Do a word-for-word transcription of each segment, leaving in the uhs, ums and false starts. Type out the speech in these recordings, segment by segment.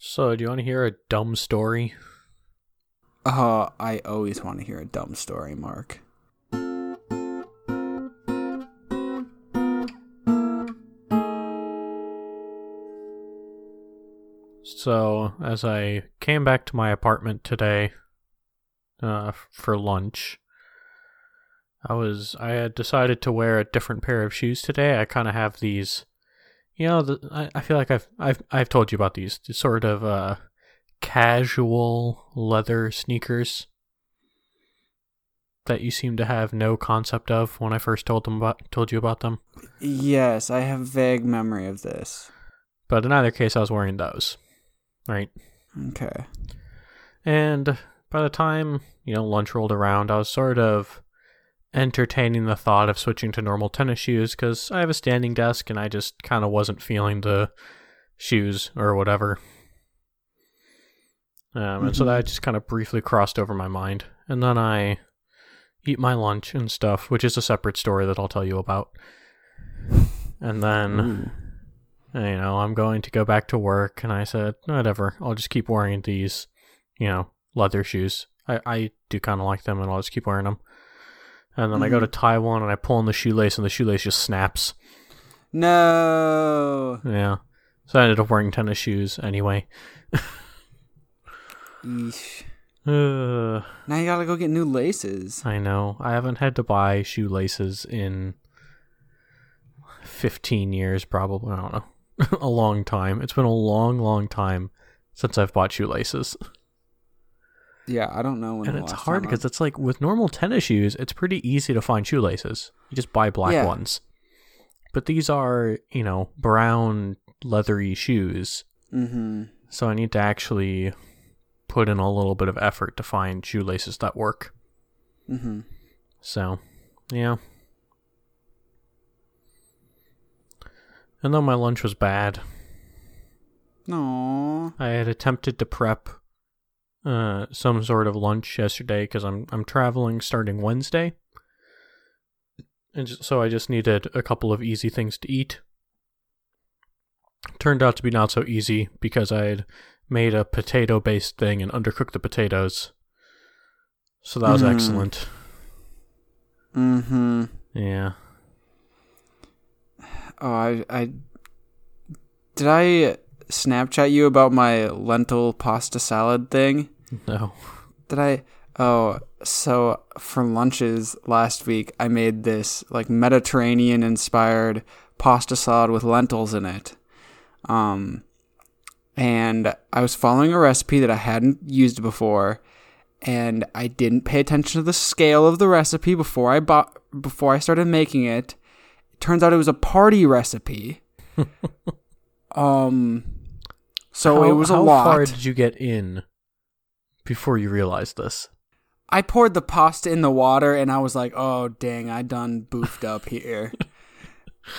So, do you want to hear a dumb story? Uh, I always want to hear a dumb story, Mark. So, as I came back to my apartment today uh, for lunch, I was I had decided to wear a different pair of shoes today. I kind of have these, you know, the, I, I feel like I've I've I've told you about these, these sort of uh, casual leather sneakers that you seem to have no concept of when I first told them about, told you about them. Yes, I have vague memory of this. But in either case, I was wearing those. Right. Okay. And by the time, you know, lunch rolled around, I was sort of entertaining the thought of switching to normal tennis shoes because I have a standing desk and I just kind of wasn't feeling the shoes or whatever. Um, mm-hmm. And so that just kind of briefly crossed over my mind. And then I eat my lunch and stuff, which is a separate story that I'll tell you about. And then... Ooh. You know, I'm going to go back to work, and I said, whatever, I'll just keep wearing these, you know, leather shoes. I, I do kind of like them, and I'll just keep wearing them. And then mm-hmm. I go to tie one, and I pull on the shoelace, and the shoelace just snaps. No! Yeah. So I ended up wearing tennis shoes anyway. Eesh. Uh, now you gotta go get new laces. I know. I haven't had to buy shoelaces in fifteen years, probably. I don't know. A long time. It's been a long, long time since I've bought shoelaces. Yeah, I don't know when. And it's hard because it's like with normal tennis shoes, it's pretty easy to find shoelaces. You just buy black yeah. ones. But these are, you know, brown leathery shoes. Mm-hmm. So I need to actually put in a little bit of effort to find shoelaces that work. Mm-hmm. So, yeah. And then my lunch was bad. Aww. I had attempted to prep uh, some sort of lunch yesterday because I'm I'm traveling starting Wednesday. And so I just needed a couple of easy things to eat. Turned out to be not so easy because I had made a potato-based thing and undercooked the potatoes. So that was mm. excellent. Mm-hmm. Yeah. Oh, I, I did I Snapchat you about my lentil pasta salad thing? No. Did I? Oh, so for lunches last week, I made this like Mediterranean-inspired pasta salad with lentils in it. Um, and I was following a recipe that I hadn't used before, and I didn't pay attention to the scale of the recipe before I bought before I started making it. Turns out it was a party recipe. um, so how, it was a how lot. How far did you get in before you realized this? I poured the pasta in the water, and I was like, "Oh dang, I done boofed up here,"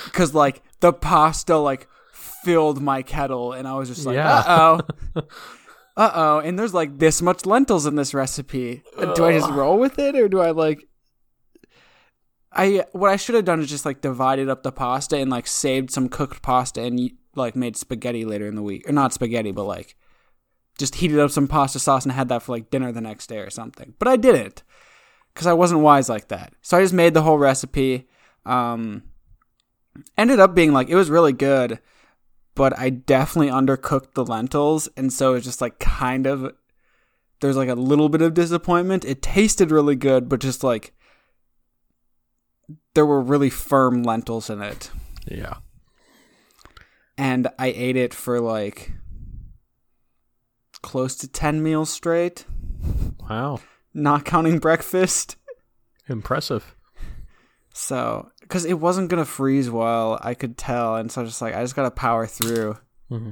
because like the pasta like filled my kettle, and I was just like, yeah. "Uh oh, uh oh." And there's like this much lentils in this recipe. Ugh. Do I just roll with it, or do I like? I what I should have done is just like divided up the pasta and like saved some cooked pasta and like made spaghetti later in the week, or not spaghetti, but like just heated up some pasta sauce and had that for like dinner the next day or something. But I didn't because I wasn't wise like that. So I just made the whole recipe. Um, ended up being like it was really good, but I definitely undercooked the lentils, and so it's just like kind of there's like a little bit of disappointment. It tasted really good, but just like. There were really firm lentils in it. Yeah. And I ate it for like close to ten meals straight. Wow. Not counting breakfast. Impressive. So, because it wasn't going to freeze well, I could tell. And so I was just like, I just got to power through. Mm-hmm.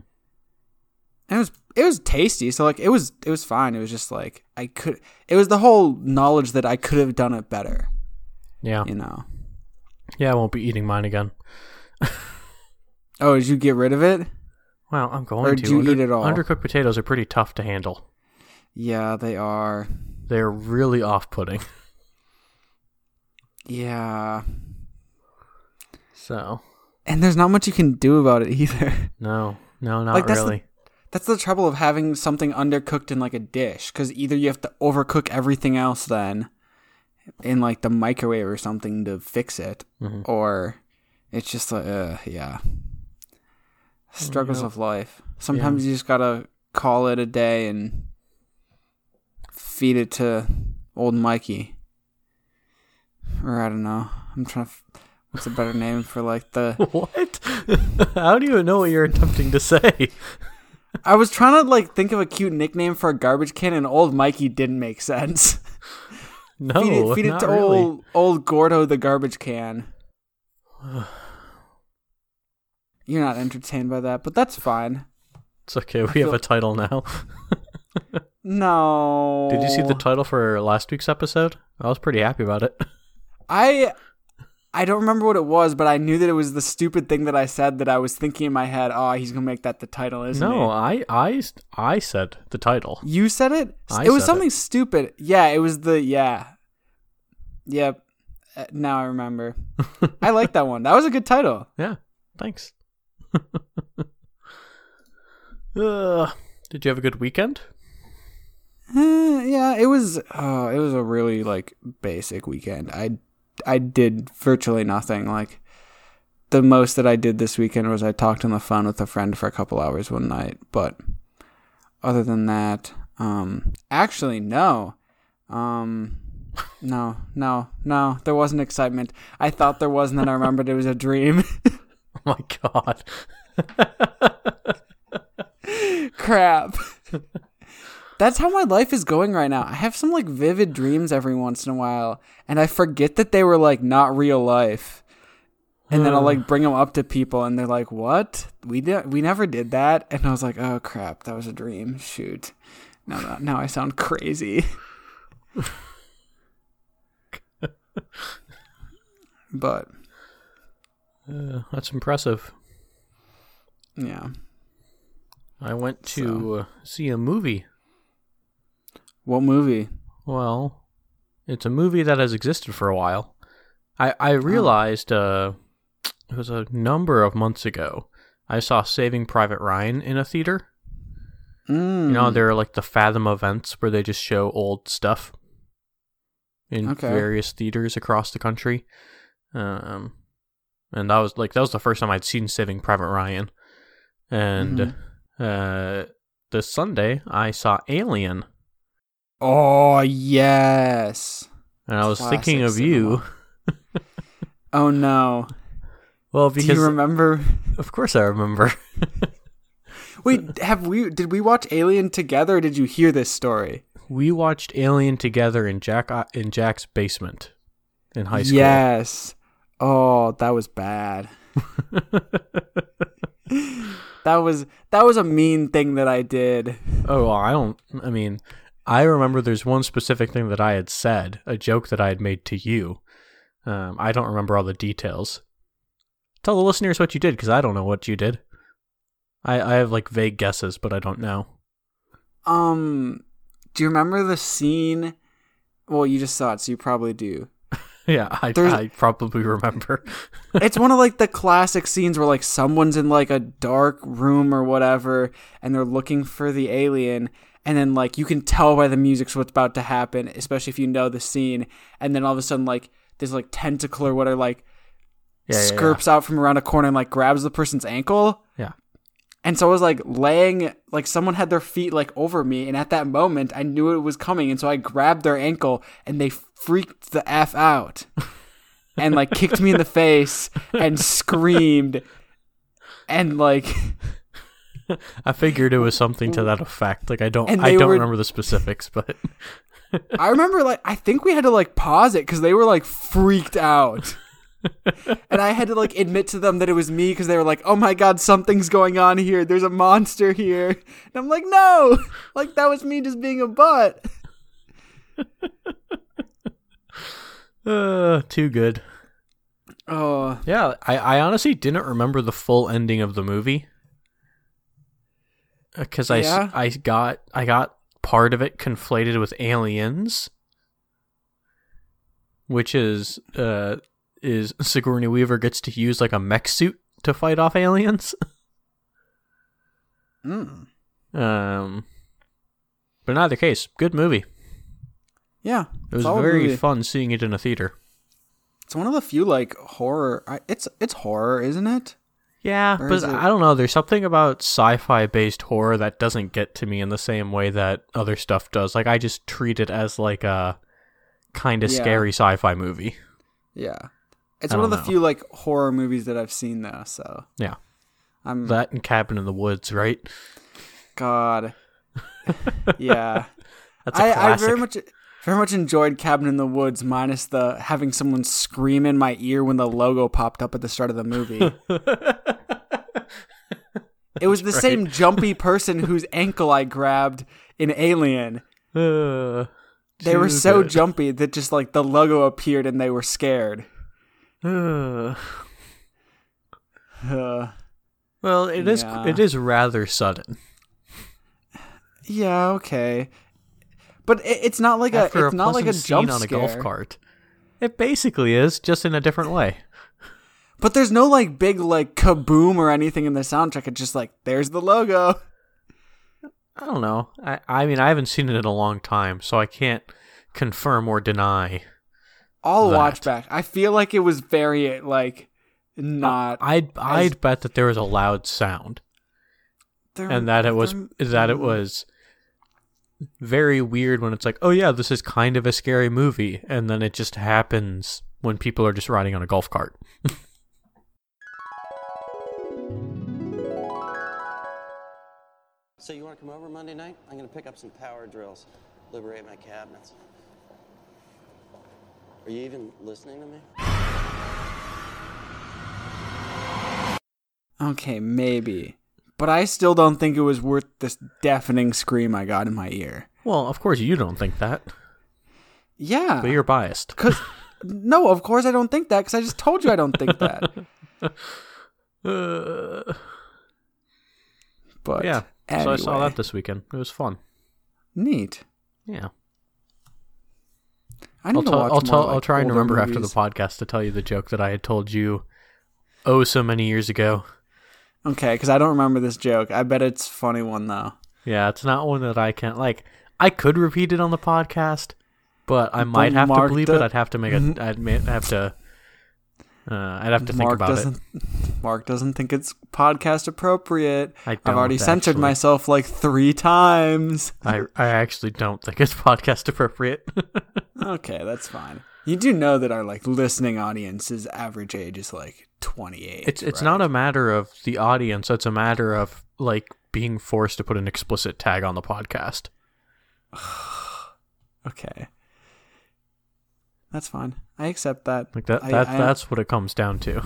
And it was, it was tasty. So like, it was, it was fine. It was just like, I could, it was the whole knowledge that I could have done it better. Yeah. You know. Yeah, I won't be eating mine again. Oh, did you get rid of it? Well, I'm going or to. Or did you Under- eat it all? Undercooked potatoes are pretty tough to handle. Yeah, they are. They're really off-putting. Yeah. So. And there's not much you can do about it either. No. No, not like, really. That's the, that's the trouble of having something undercooked in like a dish, because either you have to overcook everything else then in like the microwave or something to fix it, mm-hmm. or it's just like, uh, yeah, struggles of life. Sometimes yeah. you just gotta call it a day and feed it to old Mikey, or I don't know. I'm trying to. F- What's a better name for like the what? I don't even know what you're attempting to say. I was trying to like think of a cute nickname for a garbage can, and old Mikey didn't make sense. No, feed it, feed it to really. old old Gordo the garbage can. You're not entertained by that, but that's fine. It's okay. We have a title now. No. Did you see the title for last week's episode? I was pretty happy about it. I. I don't remember what it was, but I knew that it was the stupid thing that I said that I was thinking in my head, oh, he's going to make that the title, isn't he? No, I, I, I said the title. You said it? I it was said something it. stupid. Yeah, it was the, yeah. Yep. Uh, now I remember. I like that one. That was a good title. Yeah, thanks. uh, did you have a good weekend? Uh, yeah, it was, uh, it was a really, like, basic weekend. I I did virtually nothing. Like the most that I did this weekend was I talked on the phone with a friend for a couple hours one night. But other than that, um, actually, no, um, no, no, no, there wasn't excitement. I thought there was, and then I remembered it was a dream. Oh my God. Crap. That's how my life is going right now. I have some like vivid dreams every once in a while, and I forget that they were like not real life. And then I'll like bring them up to people and they're like, "What? We did we never did that." And I was like, "Oh crap, that was a dream. Shoot. Now now, now I sound crazy." But uh, that's impressive. Yeah. I went to so. uh, see a movie. What movie? Well, it's a movie that has existed for a while. I, I realized uh, it was a number of months ago. I saw Saving Private Ryan in a theater. Mm. You know, there are like the Fathom events where they just show old stuff in okay. various theaters across the country. Um, and that was like that was the first time I'd seen Saving Private Ryan. And mm-hmm. uh, this Sunday, I saw Alien. Oh, yes. And I was Classic thinking of cinema. you. Oh, no. Well, because... Do you remember? Of course I remember. Wait, have we... Did we watch Alien together, or did you hear this story? We watched Alien together in Jack in Jack's basement in high school. Yes. Oh, that was bad. That was... That was a mean thing that I did. Oh, well, I don't... I mean... I remember there's one specific thing that I had said, a joke that I had made to you. Um, I don't remember all the details. Tell the listeners what you did, because I don't know what you did. I, I have, like, vague guesses, but I don't know. Um, do you remember the scene? Well, you just saw it, so you probably do. Yeah, I, I probably remember. It's one of, like, the classic scenes where, like, someone's in, like, a dark room or whatever, and they're looking for the alien. And then, like, you can tell by the music's what's about to happen, especially if you know the scene. And then all of a sudden, like, there's, like, tentacle or whatever, like, yeah, scurps yeah, yeah. out from around a corner and, like, grabs the person's ankle. Yeah. And so I was, like, laying, like, someone had their feet, like, over me. And at that moment, I knew it was coming. And so I grabbed their ankle, and they freaked the F out and, like, kicked me in the face and screamed. And, like... I figured it was something to that effect. Like I don't, I don't were, remember the specifics, but I remember like I think we had to like pause it because they were like freaked out, and I had to like admit to them that it was me because they were like, "Oh my God, something's going on here. There's a monster here," and I'm like, "No, like that was me just being a butt." uh, too good. Oh yeah, I, I honestly didn't remember the full ending of the movie. Because I, yeah. I, got, I got part of it conflated with Aliens, which is uh, is Sigourney Weaver gets to use like a mech suit to fight off aliens. Mm. Um, but in either case, good movie. Yeah. It was very movie. fun seeing it in a theater. It's one of the few, like, horror... I, it's it's horror, isn't it? Yeah, or but it... I don't know. There's something about sci-fi-based horror that doesn't get to me in the same way that other stuff does. Like, I just treat it as, like, a kind of yeah. scary sci-fi movie. Yeah. It's one of the know. few, like, horror movies that I've seen, though, so... Yeah. I'm... That and Cabin in the Woods, right? God. Yeah. That's a I, classic. I very much... Very much enjoyed Cabin in the Woods, minus the having someone scream in my ear when the logo popped up at the start of the movie. It was That's the right. same jumpy person whose ankle I grabbed in Alien. Uh, they were so good. jumpy that just like the logo appeared and they were scared. Uh, uh, well, it yeah. is it is rather sudden. Yeah, okay. But it's not like After a it's a not like a jump scene on a golf cart. It basically is, just in a different way. But there's no like big like kaboom or anything in the soundtrack. It's just like there's the logo. I don't know. I I mean I haven't seen it in a long time, so I can't confirm or deny. I'll that. watch back. I feel like it was very like not. I'd I'd as... bet that there was a loud sound, there, and that it was there... that it was. very weird when it's like, oh yeah, this is kind of a scary movie, and then it just happens when people are just riding on a golf cart. So you want to come over Monday night? I'm going to pick up some power drills, liberate my cabinets. Are you even listening to me? Okay, maybe. But I still don't think it was worth this deafening scream I got in my ear. Well, of course you don't think that. Yeah. But you're biased. Cause, no, of course I don't think that, because I just told you I don't think that. uh, but yeah, anyway. So I saw that this weekend. It was fun. Neat. Yeah. I need I'll to watch I'll, more, tell, like, I'll try and remember movies. After the podcast to tell you the joke that I had told you oh so many years ago. Okay, because I don't remember this joke. I bet it's a funny one, though. Yeah, it's not one that I can't... Like, I could repeat it on the podcast, but I might have to bleep it. I'd have to make a... I'd have to... Uh, I'd have to think about it. Mark doesn't think it's podcast appropriate. I don't, I've already censored myself like three times. I, I actually don't think it's podcast appropriate. Okay, that's fine. You do know that our like listening audience's average age is like twenty-eight. It's it's right? not a matter of the audience. It's a matter of like being forced to put an explicit tag on the podcast. Okay, that's fine. I accept that. Like that, I, that I, that's what it comes down to.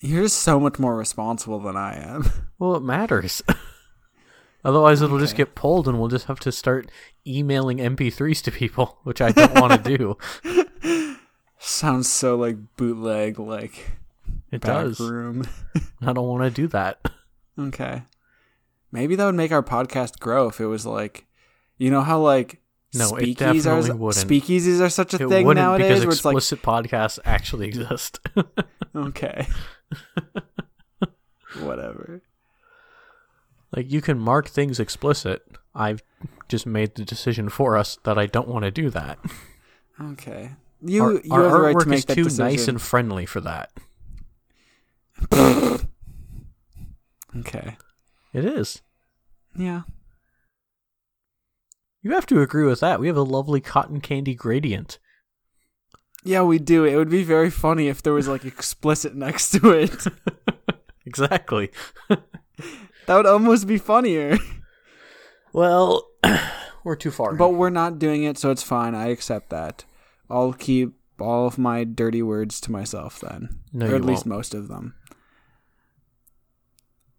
You're just so much more responsible than I am. Well, it matters. Otherwise, it'll okay. just get pulled, and we'll just have to start emailing M P threes to people, which I don't want to do. Sounds so, like, bootleg, like, it back does. room. I don't want to do that. Okay. Maybe that would make our podcast grow if it was, like, you know how, like, no, speakeasies, it definitely are, wouldn't. speakeasies are such a it thing nowadays? It wouldn't, because explicit where it's like... podcasts actually exist. Okay. Whatever. Like, you can mark things explicit. I've just made the decision for us that I don't want to do that. Okay. You, our, you our have the right to make that decision. Our artwork is too nice and friendly for that. Okay. It is. Yeah. You have to agree with that. We have a lovely cotton candy gradient. Yeah, we do. It would be very funny if there was, like, explicit next to it. Exactly. That would almost be funnier. Well, we're too far. But we're not doing it, so it's fine. I accept that. I'll keep all of my dirty words to myself then. No, or at least won't. Most of them.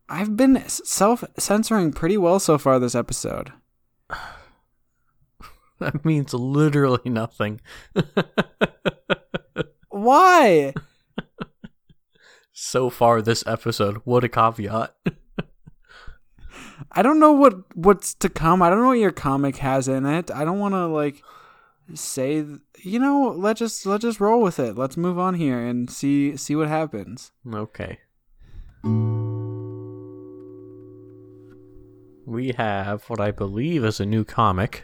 I've been self-censoring pretty well so far this episode. That means literally nothing. Why? So far this episode, what a caveat. I don't know what, what's to come. I don't know what your comic has in it. I don't want to like say, th- you know, let's just let's just roll with it. Let's move on here and see see what happens. Okay. we have what I believe is a new comic.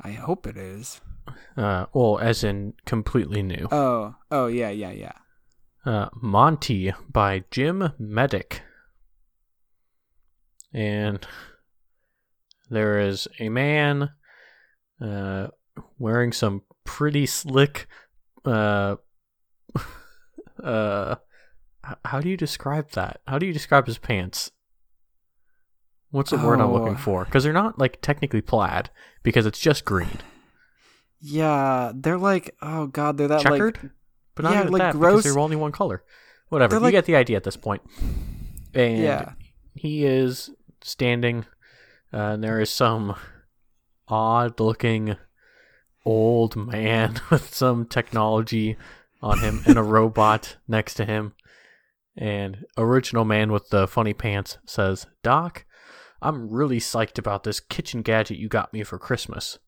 I hope it is. Uh, well, as in completely new. Oh, oh yeah, yeah, yeah. Uh, Monty by Jim Medic. And there is a man uh, wearing some pretty slick... Uh, uh, how do you describe that? How do you describe his pants? What's the oh. word I'm looking for? Because they're not, like, technically plaid, because it's just green. Yeah, they're like, oh god, they're that checkered, like, but not yeah, even like that gross. Because they're only one color. Whatever, they're you like... get the idea at this point. And yeah. he is standing, uh, and there is some odd-looking old man with some technology on him and a robot next to him. And original man with the funny pants says, "Doc, I'm really psyched about this kitchen gadget you got me for Christmas."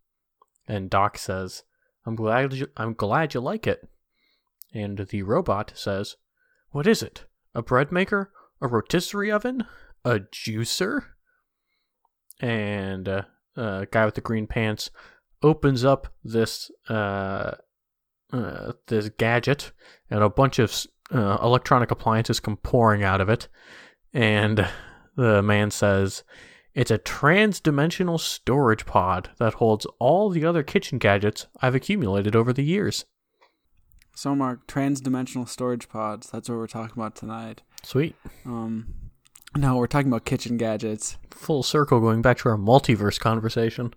And Doc says, I'm glad you, I'm glad you like it. And the robot says, "What is it? A bread maker? A rotisserie oven? A juicer?" And a uh, uh, guy with the green pants opens up this uh, uh, this gadget, and a bunch of uh, electronic appliances come pouring out of it. And the man says, "It's a trans-dimensional storage pod that holds all the other kitchen gadgets I've accumulated over the years." So, Mark, trans-dimensional storage pods, that's what we're talking about tonight. Sweet. Um, no, we're talking about kitchen gadgets. Full circle, going back to our multiverse conversation.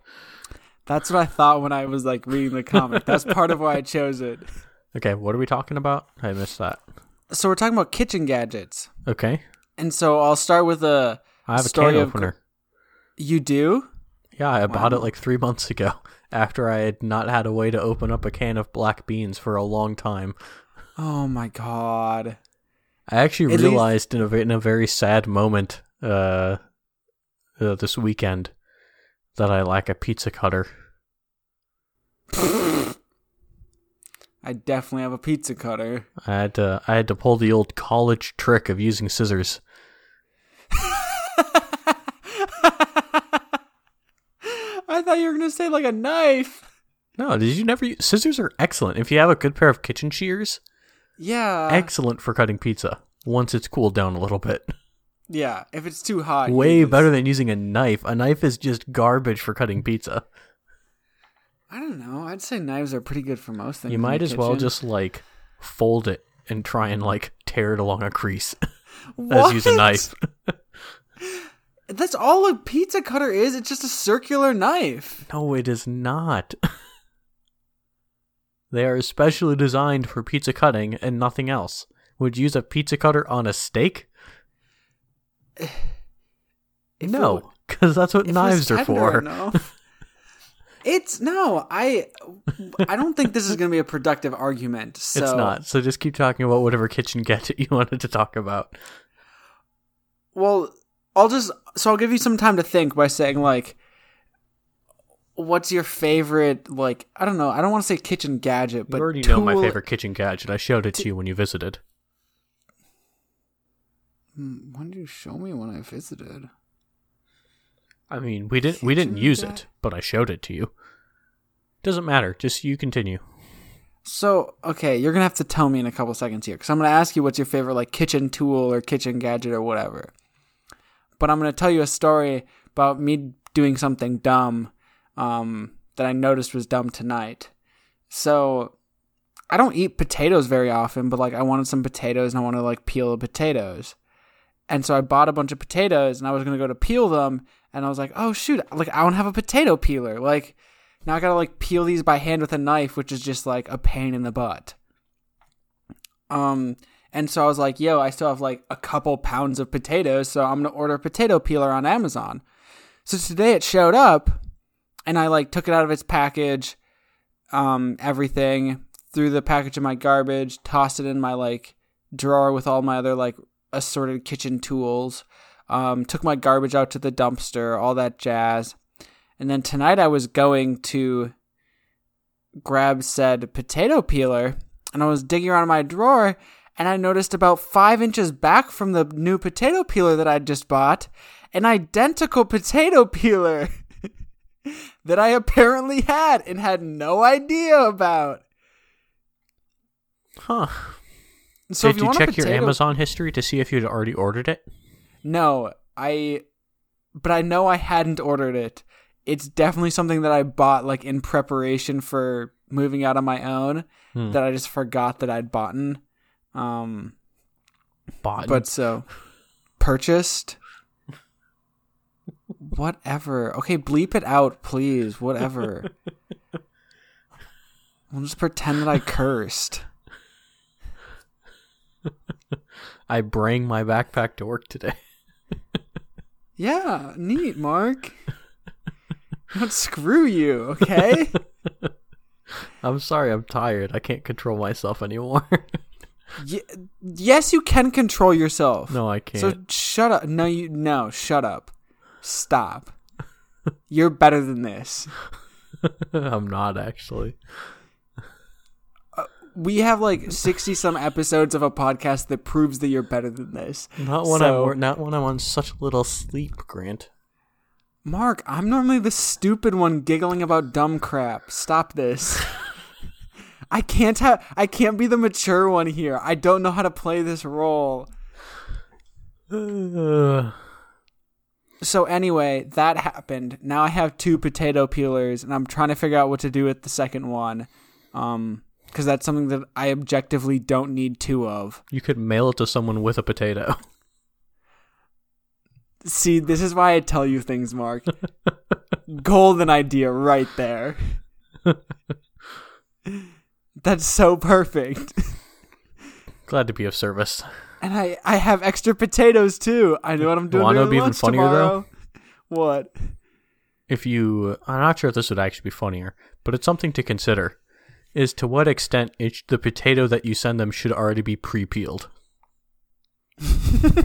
That's what I thought when I was, like, reading the comic. That's part of why I chose it. Okay, what are we talking about? I missed that. So we're talking about kitchen gadgets. Okay. And so I'll start with a I have story a can opener. Of... You do? Yeah, I wow. bought it like three months ago after I had not had a way to open up a can of black beans for a long time. Oh my god. I actually At realized least... in, a, in a very sad moment uh, uh, this weekend that I lack a pizza cutter. I definitely have a pizza cutter. I had to, I had to pull the old college trick of using scissors. I thought you were going to say like a knife. No, did you never use... Scissors are excellent. If you have a good pair of kitchen shears, yeah, excellent for cutting pizza once it's cooled down a little bit. Yeah, if it's too hot. Way just... better than using a knife. A knife is just garbage for cutting pizza. I don't know. I'd say knives are pretty good for most things. You might as kitchen. well just like fold it and try and like tear it along a crease. What? As use a knife. That's all a pizza cutter is. It's just a circular knife. No, it is not. They are specially designed for pizza cutting and nothing else. Would you use a pizza cutter on a steak? If no, because that's what knives are for. No. It's no, I, I don't think this is going to be a productive argument. So. It's not. So just keep talking about whatever kitchen gadget you wanted to talk about. Well, I'll just, so I'll give you some time to think by saying like, what's your favorite, like, I don't know. I don't want to say kitchen gadget, but you already tool... know my favorite kitchen gadget. I showed it to you when you visited. When did you show me when I visited? I mean, we didn't we didn't use it, but I showed it to you. Doesn't matter. Just you continue. So, okay, you're going to have to tell me in a couple seconds here, because I'm going to ask you what's your favorite like kitchen tool or kitchen gadget or whatever. But I'm going to tell you a story about me doing something dumb um, that I noticed was dumb tonight. So, I don't eat potatoes very often, but like I wanted some potatoes and I wanted to like peel the potatoes. And so I bought a bunch of potatoes and I was going to go to peel them. And I was like, oh, shoot, like, I don't have a potato peeler. Like, now I got to, like, peel these by hand with a knife, which is just, like, a pain in the butt. Um, and so I was like, yo, I still have, like, a couple pounds of potatoes, so I'm going to order a potato peeler on Amazon. So today it showed up, and I, like, took it out of its package, um, everything, threw the package in my garbage, tossed it in my, like, drawer with all my other, like, assorted kitchen tools. Um, took my garbage out to the dumpster, all that jazz. And then tonight I was going to grab said potato peeler, and I was digging around in my drawer, and I noticed about five inches back from the new potato peeler that I just bought, an identical potato peeler that I apparently had and had no idea about. Huh. So did you, you check potato... your Amazon history to see if you'd already ordered it? No, I... But I know I hadn't ordered it. It's definitely something that I bought like in preparation for moving out on my own hmm. that I just forgot that I'd bought. Um, bought. But so... Purchased? Whatever. Okay, bleep it out, please. Whatever. I'll just pretend that I cursed. I bring my backpack to work today. Yeah, neat, Mark. Don't screw you, okay? I'm sorry, I'm tired. I can't control myself anymore. y- yes, you can control yourself. No, I can't. So shut up. No, you no, shut up. Stop. You're better than this. I'm not, actually. We have like sixty some episodes of a podcast that proves that you're better than this. Not when so, I'm not when I'm on such little sleep, Grant. Mark, I'm normally the stupid one giggling about dumb crap. Stop this. I can't have I can't be the mature one here. I don't know how to play this role. Uh. So anyway, that happened. Now I have two potato peelers, and I'm trying to figure out what to do with the second one. Um. Because that's something that I objectively don't need two of. You could mail it to someone with a potato. See, this is why I tell you things, Mark. Golden idea right there. That's so perfect. Glad to be of service. And I, I have extra potatoes, too. I know what I'm doing. Want to be even funnier, tomorrow. Though? What? If you... I'm not sure if this would actually be funnier, but it's something to consider. Is to what extent it sh- the potato that you send them should already be pre-peeled. But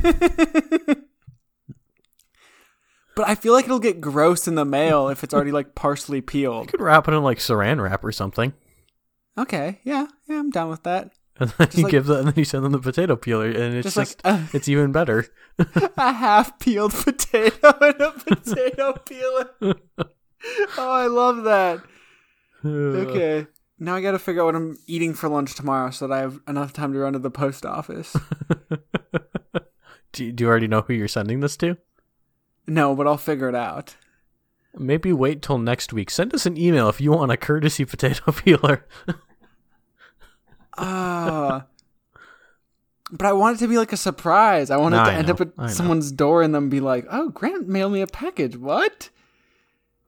I feel like it'll get gross in the mail if it's already, like, partially peeled. You could wrap it in, like, saran wrap or something. Okay, yeah, yeah, I'm down with that. And then, you, like, give them, and then you send them the potato peeler, and it's just, just like, uh, it's even better. A half-peeled potato and a potato peeler. Oh, I love that. Okay. Now I got to figure out what I'm eating for lunch tomorrow so that I have enough time to run to the post office. do, you, do you already know who you're sending this to? No, but I'll figure it out. Maybe wait till next week. Send us an email if you want a courtesy potato peeler. uh, but I want it to be like a surprise. I want it no, to I end know. up at I someone's know. door and then be like, oh, Grant mailed me a package. What?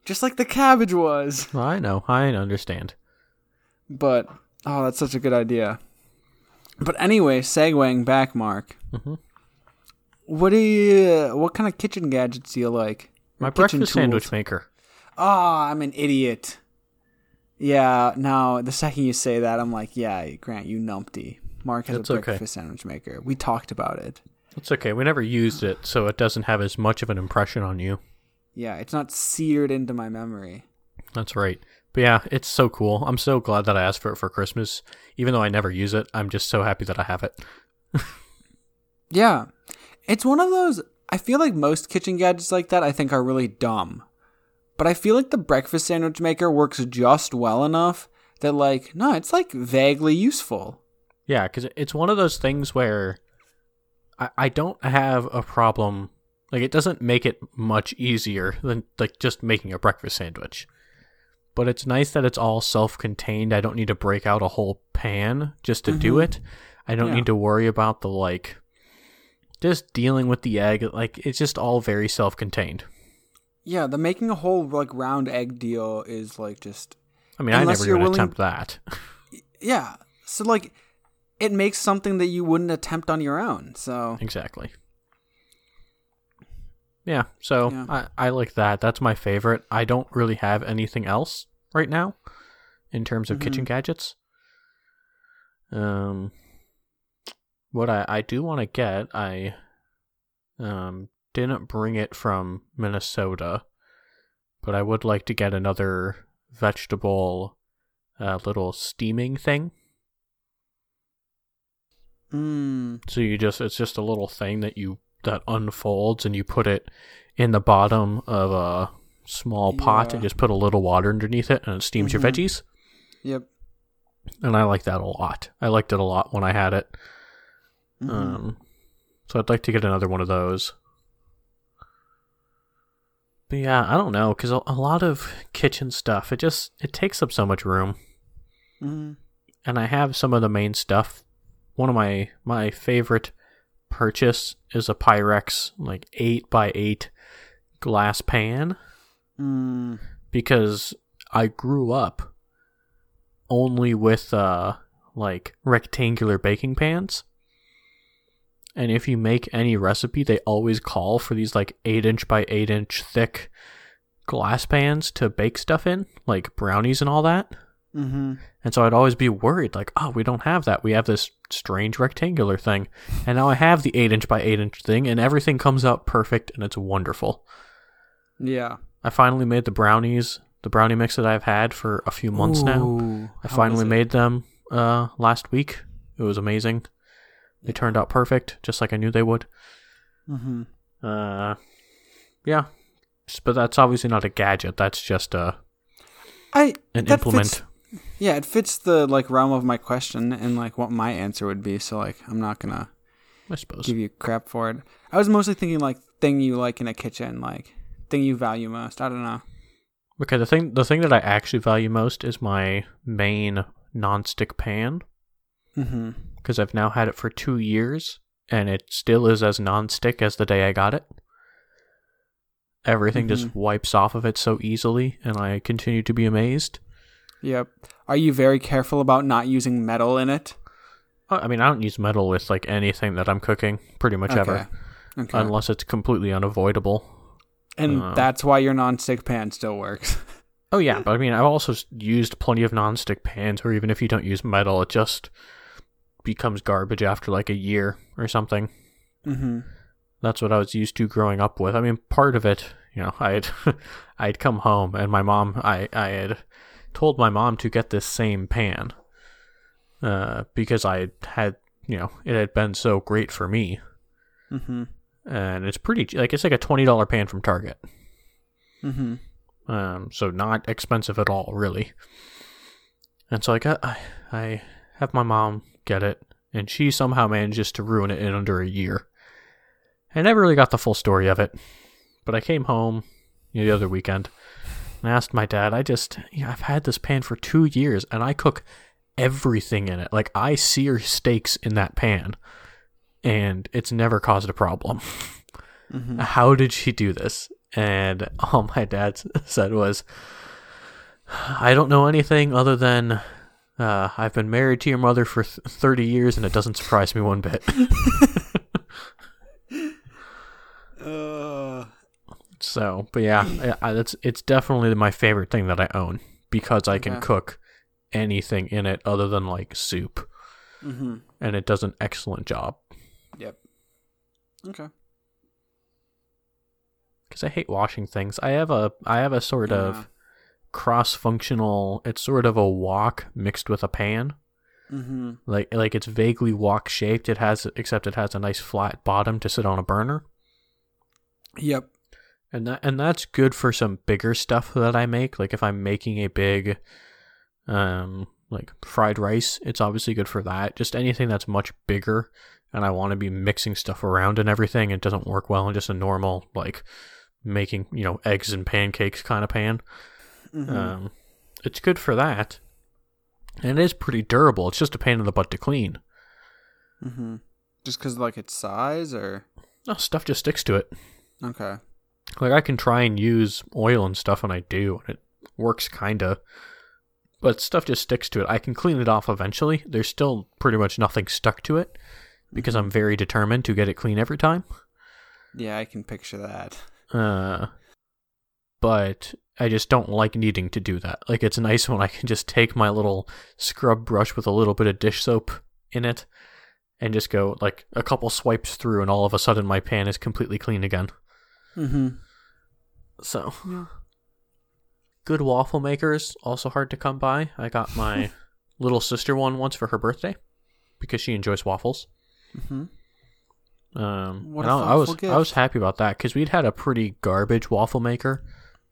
Just like the cabbage was. Well, I know. I understand. But, oh, that's such a good idea. But anyway, segueing back, Mark. Mm-hmm. What do you, what kind of kitchen gadgets do you like? Or my breakfast tools? Sandwich maker. Oh, I'm an idiot. Yeah, no, the second you say that, I'm like, yeah, Grant, you numpty. Mark has that's a breakfast okay. sandwich maker. We talked about it. It's okay. We never used it, so it doesn't have as much of an impression on you. Yeah, it's not seared into my memory. That's right. But yeah, it's so cool. I'm so glad that I asked for it for Christmas. Even though I never use it, I'm just so happy that I have it. Yeah. It's one of those, I feel like most kitchen gadgets like that I think are really dumb. But I feel like the breakfast sandwich maker works just well enough that, like, no, it's like vaguely useful. Yeah, because it's one of those things where I, I don't have a problem. Like, it doesn't make it much easier than, like, just making a breakfast sandwich. But it's nice that it's all self-contained. I don't need to break out a whole pan just to mm-hmm. do it. I don't yeah. need to worry about the, like, just dealing with the egg. Like, it's just all very self-contained. Yeah, the making a whole, like, round egg deal is, like, just... I mean, I never even willing... attempt that. Yeah. So, like, it makes something that you wouldn't attempt on your own, so... Exactly. Yeah, so yeah. I, I like that. That's my favorite. I don't really have anything else right now in terms of mm-hmm. kitchen gadgets. Um, what I, I do want to get, I um didn't bring it from Minnesota, but I would like to get another vegetable uh, little steaming thing. Mm. So you just it's just a little thing that you that unfolds, and you put it in the bottom of a small yeah. pot and just put a little water underneath it, and it steams mm-hmm. your veggies. Yep. And I like that a lot. I liked it a lot when I had it. Mm-hmm. Um, so I'd like to get another one of those. But yeah, I don't know, because a, a lot of kitchen stuff, it just it takes up so much room. Mm-hmm. And I have some of the main stuff. One of my, my favorite purchase is a Pyrex, like eight by eight glass pan. Mm. Because I grew up only with uh, like rectangular baking pans. And if you make any recipe, they always call for these like eight inch by eight inch thick glass pans to bake stuff in, like brownies and all that. Mm-hmm. And so I'd always be worried, like, oh, we don't have that. We have this strange rectangular thing. And now I have the eight inch by eight inch thing, and everything comes out perfect, and it's wonderful. Yeah. I finally made the brownies, the brownie mix that I've had for a few months Ooh, now. I finally made them uh, last week. It was amazing. They turned out perfect, just like I knew they would. Mm-hmm. Uh, yeah, but that's obviously not a gadget. That's just a I an implement. Fits, yeah, it fits the like realm of my question and like what my answer would be. So like, I'm not gonna, I suppose, give you crap for it. I was mostly thinking like thing you like in a kitchen, like thing you value most. I don't know. Okay, the thing the thing that I actually value most is my main nonstick pan. Mm-hmm. Because I've now had it for two years, and it still is as nonstick as the day I got it. Everything mm-hmm. just wipes off of it so easily, and I continue to be amazed. Yep. Are you very careful about not using metal in it? I mean, I don't use metal with like anything that I'm cooking, pretty much okay. ever. Okay. Unless it's completely unavoidable. And uh, that's why your nonstick pan still works. Oh, yeah. But I mean, I've also used plenty of nonstick pans, or even if you don't use metal, it just becomes garbage after like a year or something. Mm-hmm. That's what I was used to growing up with. I mean, part of it, you know, I had I had come home and my mom, I, I had told my mom to get this same pan uh, because I had, you know, it had been so great for me. Mm-hmm. And it's pretty, like, it's like a twenty dollars pan from Target. Mm-hmm. Um, so not expensive at all, really. And so I got, I, I have my mom get it, and she somehow manages to ruin it in under a year. I never really got the full story of it, but I came home you know, the other weekend and I asked my dad, I just, you know, I've had this pan for two years and I cook everything in it. Like, I sear steaks in that pan and it's never caused a problem. Mm-hmm. How did she do this? And all my dad said was, I don't know anything other than Uh, I've been married to your mother for th- thirty years, and it doesn't surprise me one bit. uh. So, but yeah, I, I, it's, it's definitely my favorite thing that I own, because I can yeah. cook anything in it other than, like, soup. Mm-hmm. And it does an excellent job. Yep. Okay. Because I hate washing things. I have a, I have a sort yeah. of cross-functional, it's sort of a wok mixed with a pan. Mm-hmm. Like, like it's vaguely wok-shaped. It has, except it has a nice flat bottom to sit on a burner. Yep. And that, and that's good for some bigger stuff that I make. Like if I'm making a big, um, like fried rice, it's obviously good for that. Just anything that's much bigger, and I want to be mixing stuff around and everything. It doesn't work well in just a normal like making, you know, eggs and pancakes kind of pan. Mm-hmm. Um, it's good for that, and it is pretty durable. It's just a pain in the butt to clean. Mm-hmm. Just because like its size, or no, stuff just sticks to it. Okay. Like I can try and use oil and stuff, and I do, and it works kinda, but stuff just sticks to it. I can clean it off eventually. There's still pretty much nothing stuck to it because I'm very determined to get it clean every time. Yeah, I can picture that. Uh, but I just don't like needing to do that. Like, it's nice when I can just take my little scrub brush with a little bit of dish soap in it and just go, like, a couple swipes through, and all of a sudden my pan is completely clean again. Mm-hmm. So. Yeah. Good waffle makers, also hard to come by. I got my little sister one once for her birthday because she enjoys waffles. Mm-hmm. Um, what and I, I was gift. I was happy about that because we'd had a pretty garbage waffle maker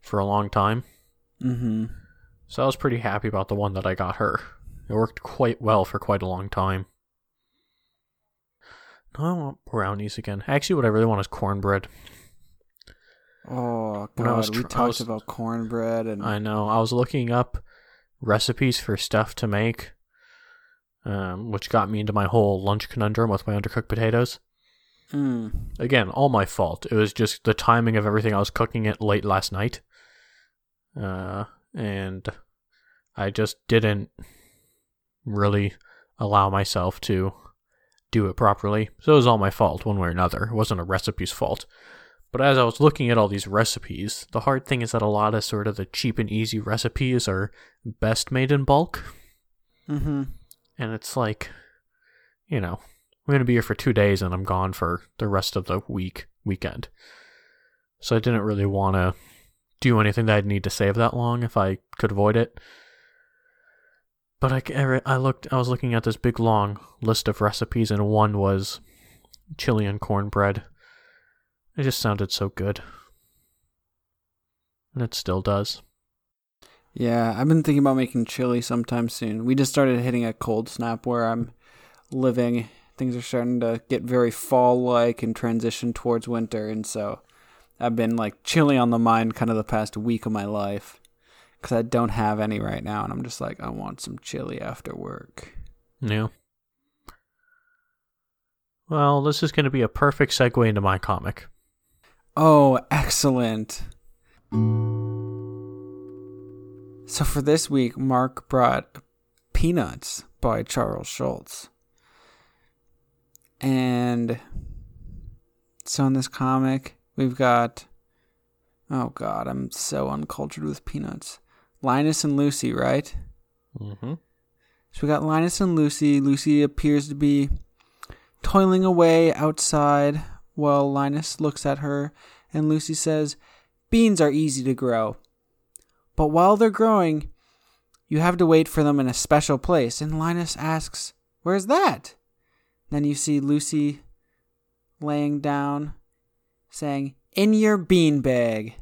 for a long time. Mm-hmm. So I was pretty happy about the one that I got her. It worked quite well for quite a long time. No, I want brownies again. Actually, what I really want is cornbread. Oh, God, tr- we talked was, about cornbread. And I know. I was looking up recipes for stuff to make, um, which got me into my whole lunch conundrum with my undercooked potatoes. Mm. Again, all my fault. It was just the timing of everything. I was cooking it late last night, uh, and I just didn't really allow myself to do it properly. So it was all my fault, one way or another. It wasn't a recipe's fault. But as I was looking at all these recipes, the hard thing is that a lot of sort of the cheap and easy recipes are best made in bulk. Mm-hmm. And it's like, you know, I'm going to be here for two days and I'm gone for the rest of the week, weekend. So I didn't really want to do anything that I'd need to save that long if I could avoid it. But I, I looked, I was looking at this big long list of recipes and one was chili and cornbread. It just sounded so good. And it still does. Yeah, I've been thinking about making chili sometime soon. We just started hitting a cold snap where I'm living. Things are starting to get very fall-like and transition towards winter. And so I've been like chili on the mind kind of the past week of my life. Because I don't have any right now. And I'm just like, I want some chili after work. Yeah. Well, this is going to be a perfect segue into my comic. Oh, excellent. So for this week, Mark brought Peanuts by Charles Schulz. And so in this comic, we've got... Oh, God, I'm so uncultured with Peanuts. Linus and Lucy, right? Mm-hmm. So we got Linus and Lucy. Lucy appears to be toiling away outside while Linus looks at her and Lucy says, "Beans are easy to grow, but while they're growing, you have to wait for them in a special place." And Linus asks, "Where's that?" Then you see Lucy laying down saying, "In your bean bag."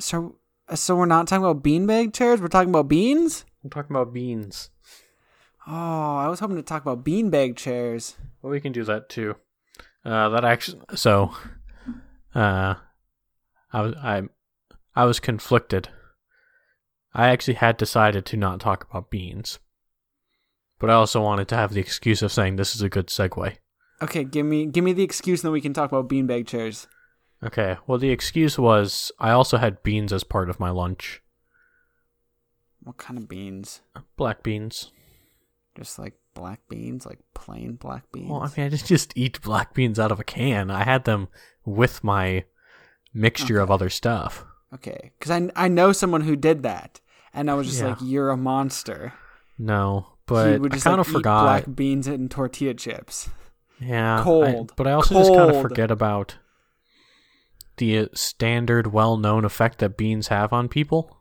so, so we're not talking about beanbag chairs, we're talking about beans? We're talking about beans. Oh, I was hoping to talk about beanbag chairs. Well, we can do that too. Uh, that actually, so, uh, I was I, I was conflicted. I actually had decided to not talk about beans, but I also wanted to have the excuse of saying this is a good segue. Okay, give me give me the excuse, and then we can talk about beanbag chairs. Okay. Well, the excuse was I also had beans as part of my lunch. What kind of beans? Black beans. Just like black beans, like plain black beans? Well, I mean, I didn't just eat black beans out of a can. I had them with my mixture okay. of other stuff. Okay, because I, I know someone who did that, and I was just yeah. like, you're a monster. No, but I kind of like, forgot. Black beans and tortilla chips. Yeah. Cold. I, but I also Cold. just kind of forget about the standard well-known effect that beans have on people.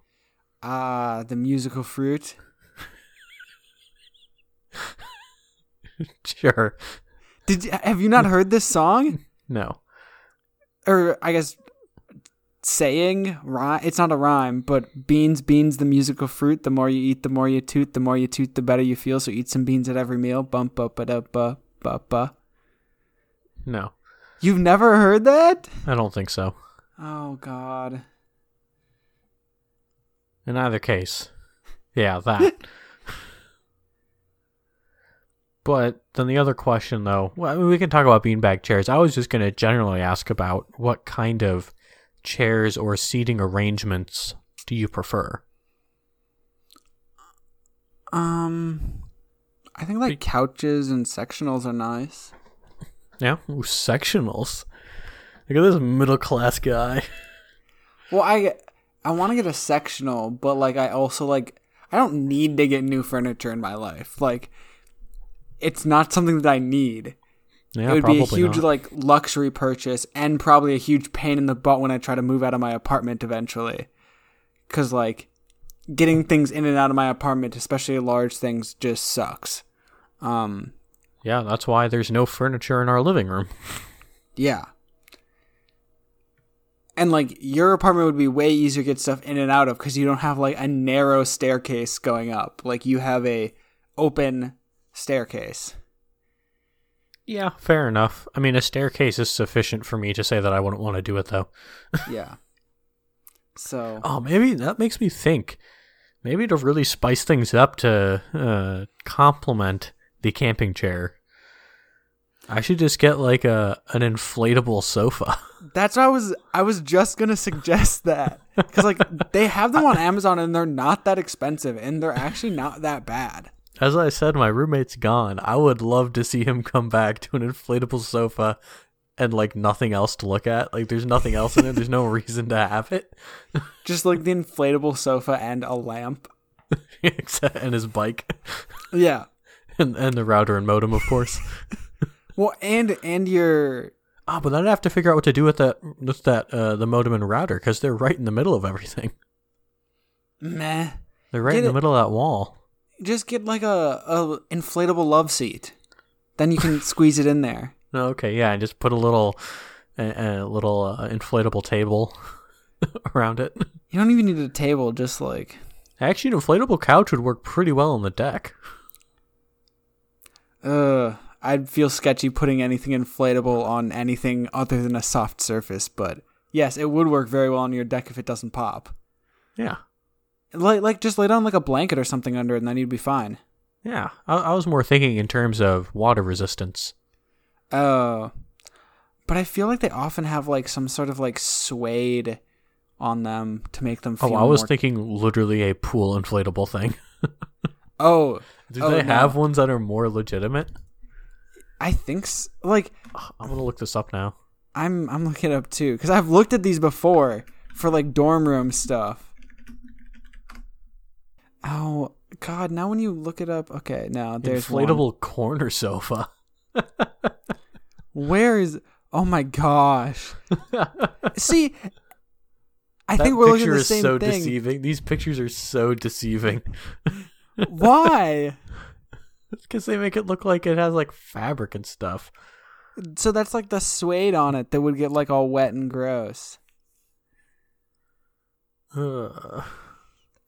Ah, uh, the musical fruit. Sure. Did have you not heard this song? No. Or I guess saying rhyme. It's not a rhyme, but beans, beans, the musical fruit. The more you eat, the more you toot. The more you toot, the better you feel. So eat some beans at every meal. Bump up, ba da ba ba ba. No. You've never heard that? I don't think so. Oh God. In either case, yeah, that. But then the other question, though, well, I mean, we can talk about beanbag chairs. I was just going to generally ask about what kind of chairs or seating arrangements do you prefer? Um, I think like couches and sectionals are nice. Yeah, ooh, sectionals. Look at this middle class guy. Well, I I want to get a sectional, but like I also like I don't need to get new furniture in my life, like. It's not something that I need. Yeah, it would be a huge not. like luxury purchase and probably a huge pain in the butt when I try to move out of my apartment eventually. Because like getting things in and out of my apartment, especially large things, just sucks. Um, Yeah, that's why there's no furniture in our living room. Yeah. And, like, your apartment would be way easier to get stuff in and out of because you don't have, like, a narrow staircase going up. Like, you have a open staircase. Yeah, fair enough. I mean, a staircase is sufficient for me to say that I wouldn't want to do it, though. Yeah. So. Oh, maybe that makes me think. Maybe to really spice things up to uh, complement the camping chair, I should just get like a an inflatable sofa. That's what I was I was just gonna suggest that, because like they have them on Amazon and they're not that expensive and they're actually not that bad. As I said, my roommate's gone. I would love to see him come back to an inflatable sofa and like nothing else to look at. Like there's nothing else in it. There's no reason to have it. Just like the inflatable sofa and a lamp. And his bike. Yeah. And and the router and modem, of course. Well, and and your ah, but then I'd have to figure out what to do with that with that uh, the modem and router, because they're right in the middle of everything. Meh. They're right get in the it, middle of that wall. Just get like a, a inflatable love seat, then you can squeeze it in there. Okay, yeah, and just put a little a, a little uh, inflatable table around it. You don't even need a table, just like actually, an inflatable couch would work pretty well on the deck. Uh. I'd feel sketchy putting anything inflatable on anything other than a soft surface, but yes, it would work very well on your deck if it doesn't pop. Yeah. Like, like just lay down like a blanket or something under it, and then you'd be fine. Yeah. I, I was more thinking in terms of water resistance. Oh. But I feel like they often have like some sort of like suede on them to make them feel Oh, I was more... thinking literally a pool inflatable thing. Oh. Do oh, they no. have ones that are more legitimate? I think so. Like I'm gonna look this up now. I'm I'm looking it up too, because I've looked at these before for like dorm room stuff. Oh God! Now when you look it up, okay, now there's inflatable one. Corner sofa. Where is? Oh my gosh! See, I that think we're looking at the same so thing. Deceiving. These pictures are so deceiving. Why? Because they make it look like it has like fabric and stuff. So that's like the suede on it that would get like all wet and gross. Uh.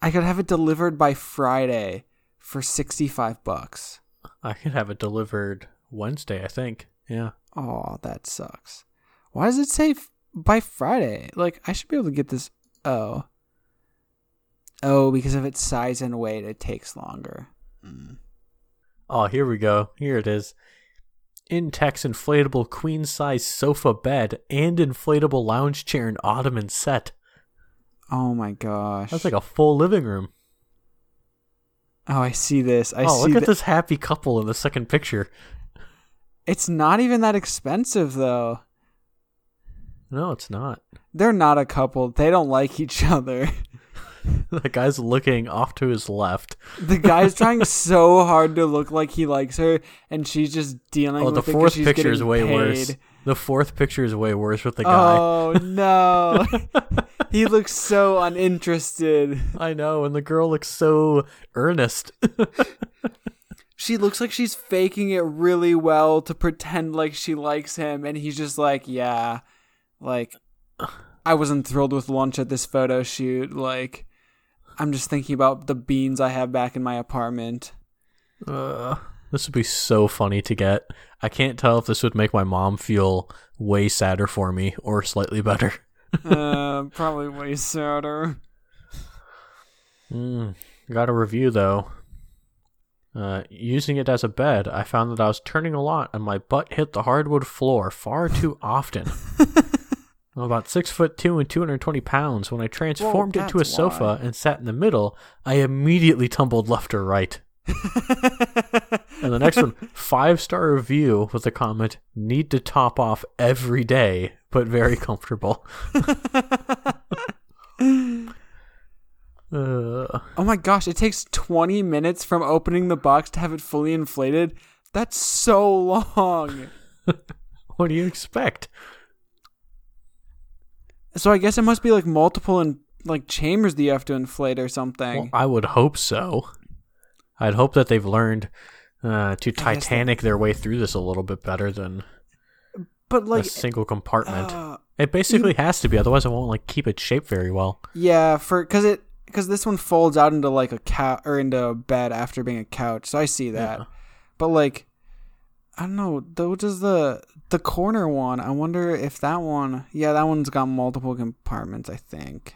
I could have it delivered by Friday for sixty-five bucks. I could have it delivered Wednesday, I think. Yeah. Oh, that sucks. Why does it say f- by Friday? Like I should be able to get this. Oh. Oh, because of its size and weight, it takes longer. Mm. Oh, here we go. Here it is. Intex inflatable queen-size sofa bed and inflatable lounge chair and ottoman set. Oh my gosh. That's like a full living room. Oh, I see this. I oh, see look th- at this happy couple in the second picture. It's not even that expensive, though. No, it's not. They're not a couple. They don't like each other. The guy's looking off to his left. The guy's trying so hard to look like he likes her, and she's just dealing oh, with it. Oh, the fourth picture is way paid. worse. The fourth picture is way worse with the guy. Oh, no. He looks so uninterested. I know, and the girl looks so earnest. She looks like she's faking it really well to pretend like she likes him, and he's just like, yeah, like, I wasn't thrilled with lunch at this photo shoot, like... I'm just thinking about the beans I have back in my apartment. Uh, this would be so funny to get. I can't tell if this would make my mom feel way sadder for me or slightly better. uh, probably way sadder. Mm, got a review, though. Uh, using it as a bed, I found that I was turning a lot and my butt hit the hardwood floor far too often. I'm about six foot two and two hundred twenty pounds. When I transformed Whoa, into a sofa why. and sat in the middle, I immediately tumbled left or right. And the next one, five-star review with a comment, need to top off every day, but very comfortable. Uh, oh my gosh, it takes twenty minutes from opening the box to have it fully inflated? That's so long. What do you expect? So I guess it must be like multiple in, like chambers that you have to inflate or something. Well, I would hope so. I'd hope that they've learned uh, to Titanic they... their way through this a little bit better than but like a single compartment. Uh, it basically you... has to be, otherwise it won't like keep its shape very well. Yeah, for because it because this one folds out into like a couch or into a bed after being a couch. So I see that, yeah. But like I don't know. Though, just the the corner one. I wonder if that one. Yeah, that one's got multiple compartments, I think.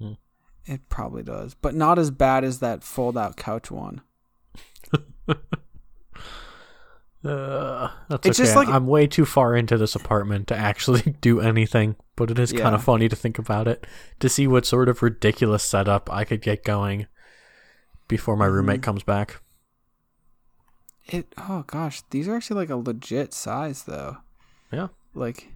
Hmm. It probably does, but not as bad as that fold-out couch one. Uh, that's it's okay. Just like, I'm way too far into this apartment to actually do anything, but it is yeah. kind of funny to think about it, to see what sort of ridiculous setup I could get going before my roommate mm. comes back. It oh gosh, these are actually like a legit size though. Yeah, like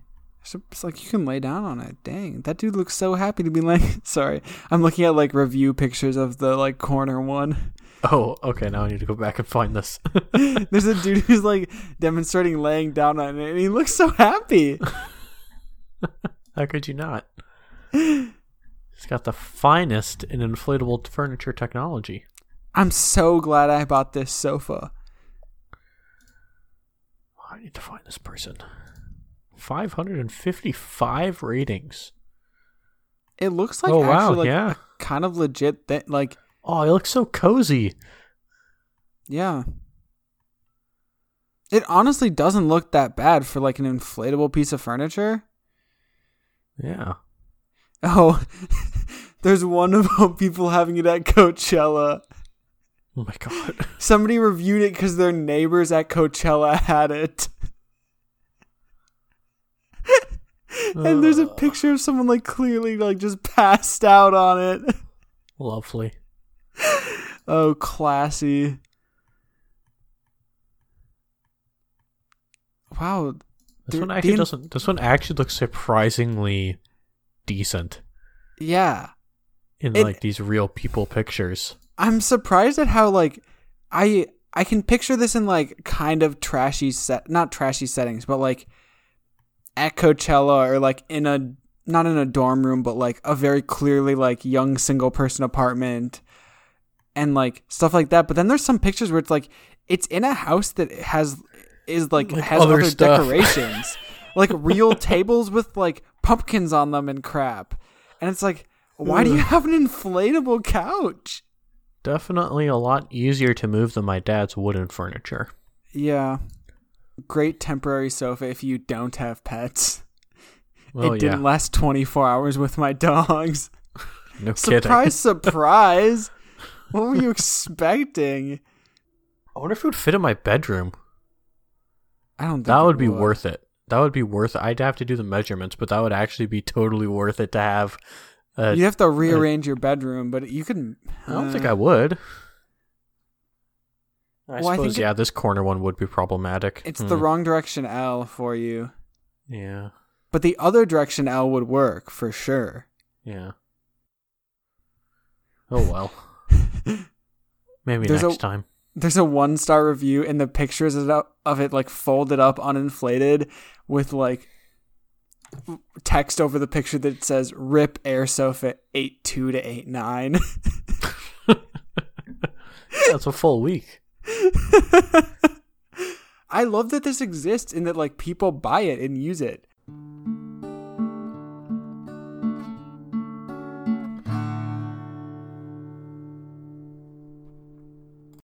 it's like you can lay down on it. Dang, that dude looks so happy to be like. Sorry, I'm looking at like review pictures of the like corner one. Oh, okay. Now I need to go back and find this. There's a dude who's like demonstrating laying down on it, and he looks so happy. How could you not? He's got the finest in inflatable furniture technology. I'm so glad I bought this sofa. I need to find this person. five hundred fifty-five ratings. It looks like oh, actually wow, like yeah. a kind of legit thing. Like, oh, it looks so cozy. Yeah. It honestly doesn't look that bad for like an inflatable piece of furniture. Yeah. Oh, there's one about people having it at Coachella. Oh my god. Somebody reviewed it because their neighbors at Coachella had it. And uh, there's a picture of someone like clearly like just passed out on it. Lovely. Oh, classy. Wow. This one actually doesn't this one actually looks surprisingly decent. Yeah. In like it, these real people pictures. I'm surprised at how like I I can picture this in like kind of trashy set not trashy settings, but like at Coachella or like in a not in a dorm room, but like a very clearly like young single person apartment and like stuff like that. But then there's some pictures where it's like it's in a house that has is like, like has other, other decorations. Like real tables with like pumpkins on them and crap. And it's like, why Ooh. do you have an inflatable couch? Definitely a lot easier to move than my dad's wooden furniture. Yeah. Great temporary sofa if you don't have pets. Well, it didn't yeah. last twenty-four hours with my dogs. No surprise, kidding. Surprise, surprise. What were you expecting? I wonder if it would fit in my bedroom. I don't think That would be would. worth it. That would be worth it. I'd have to do the measurements, but that would actually be totally worth it to have. Uh, you have to rearrange uh, your bedroom, but you can... Uh, I don't think I would. I well, suppose, I yeah, it, this corner one would be problematic. It's hmm. the wrong direction L for you. Yeah. But the other direction L would work, for sure. Yeah. Oh, well. Maybe there's next a, time. There's a one-star review, and the pictures of it, like, folded up, uninflated, with, like... text over the picture that says "Rip Air Sofa eight two to eight nine." That's a full week. I love that this exists and that like people buy it and use it.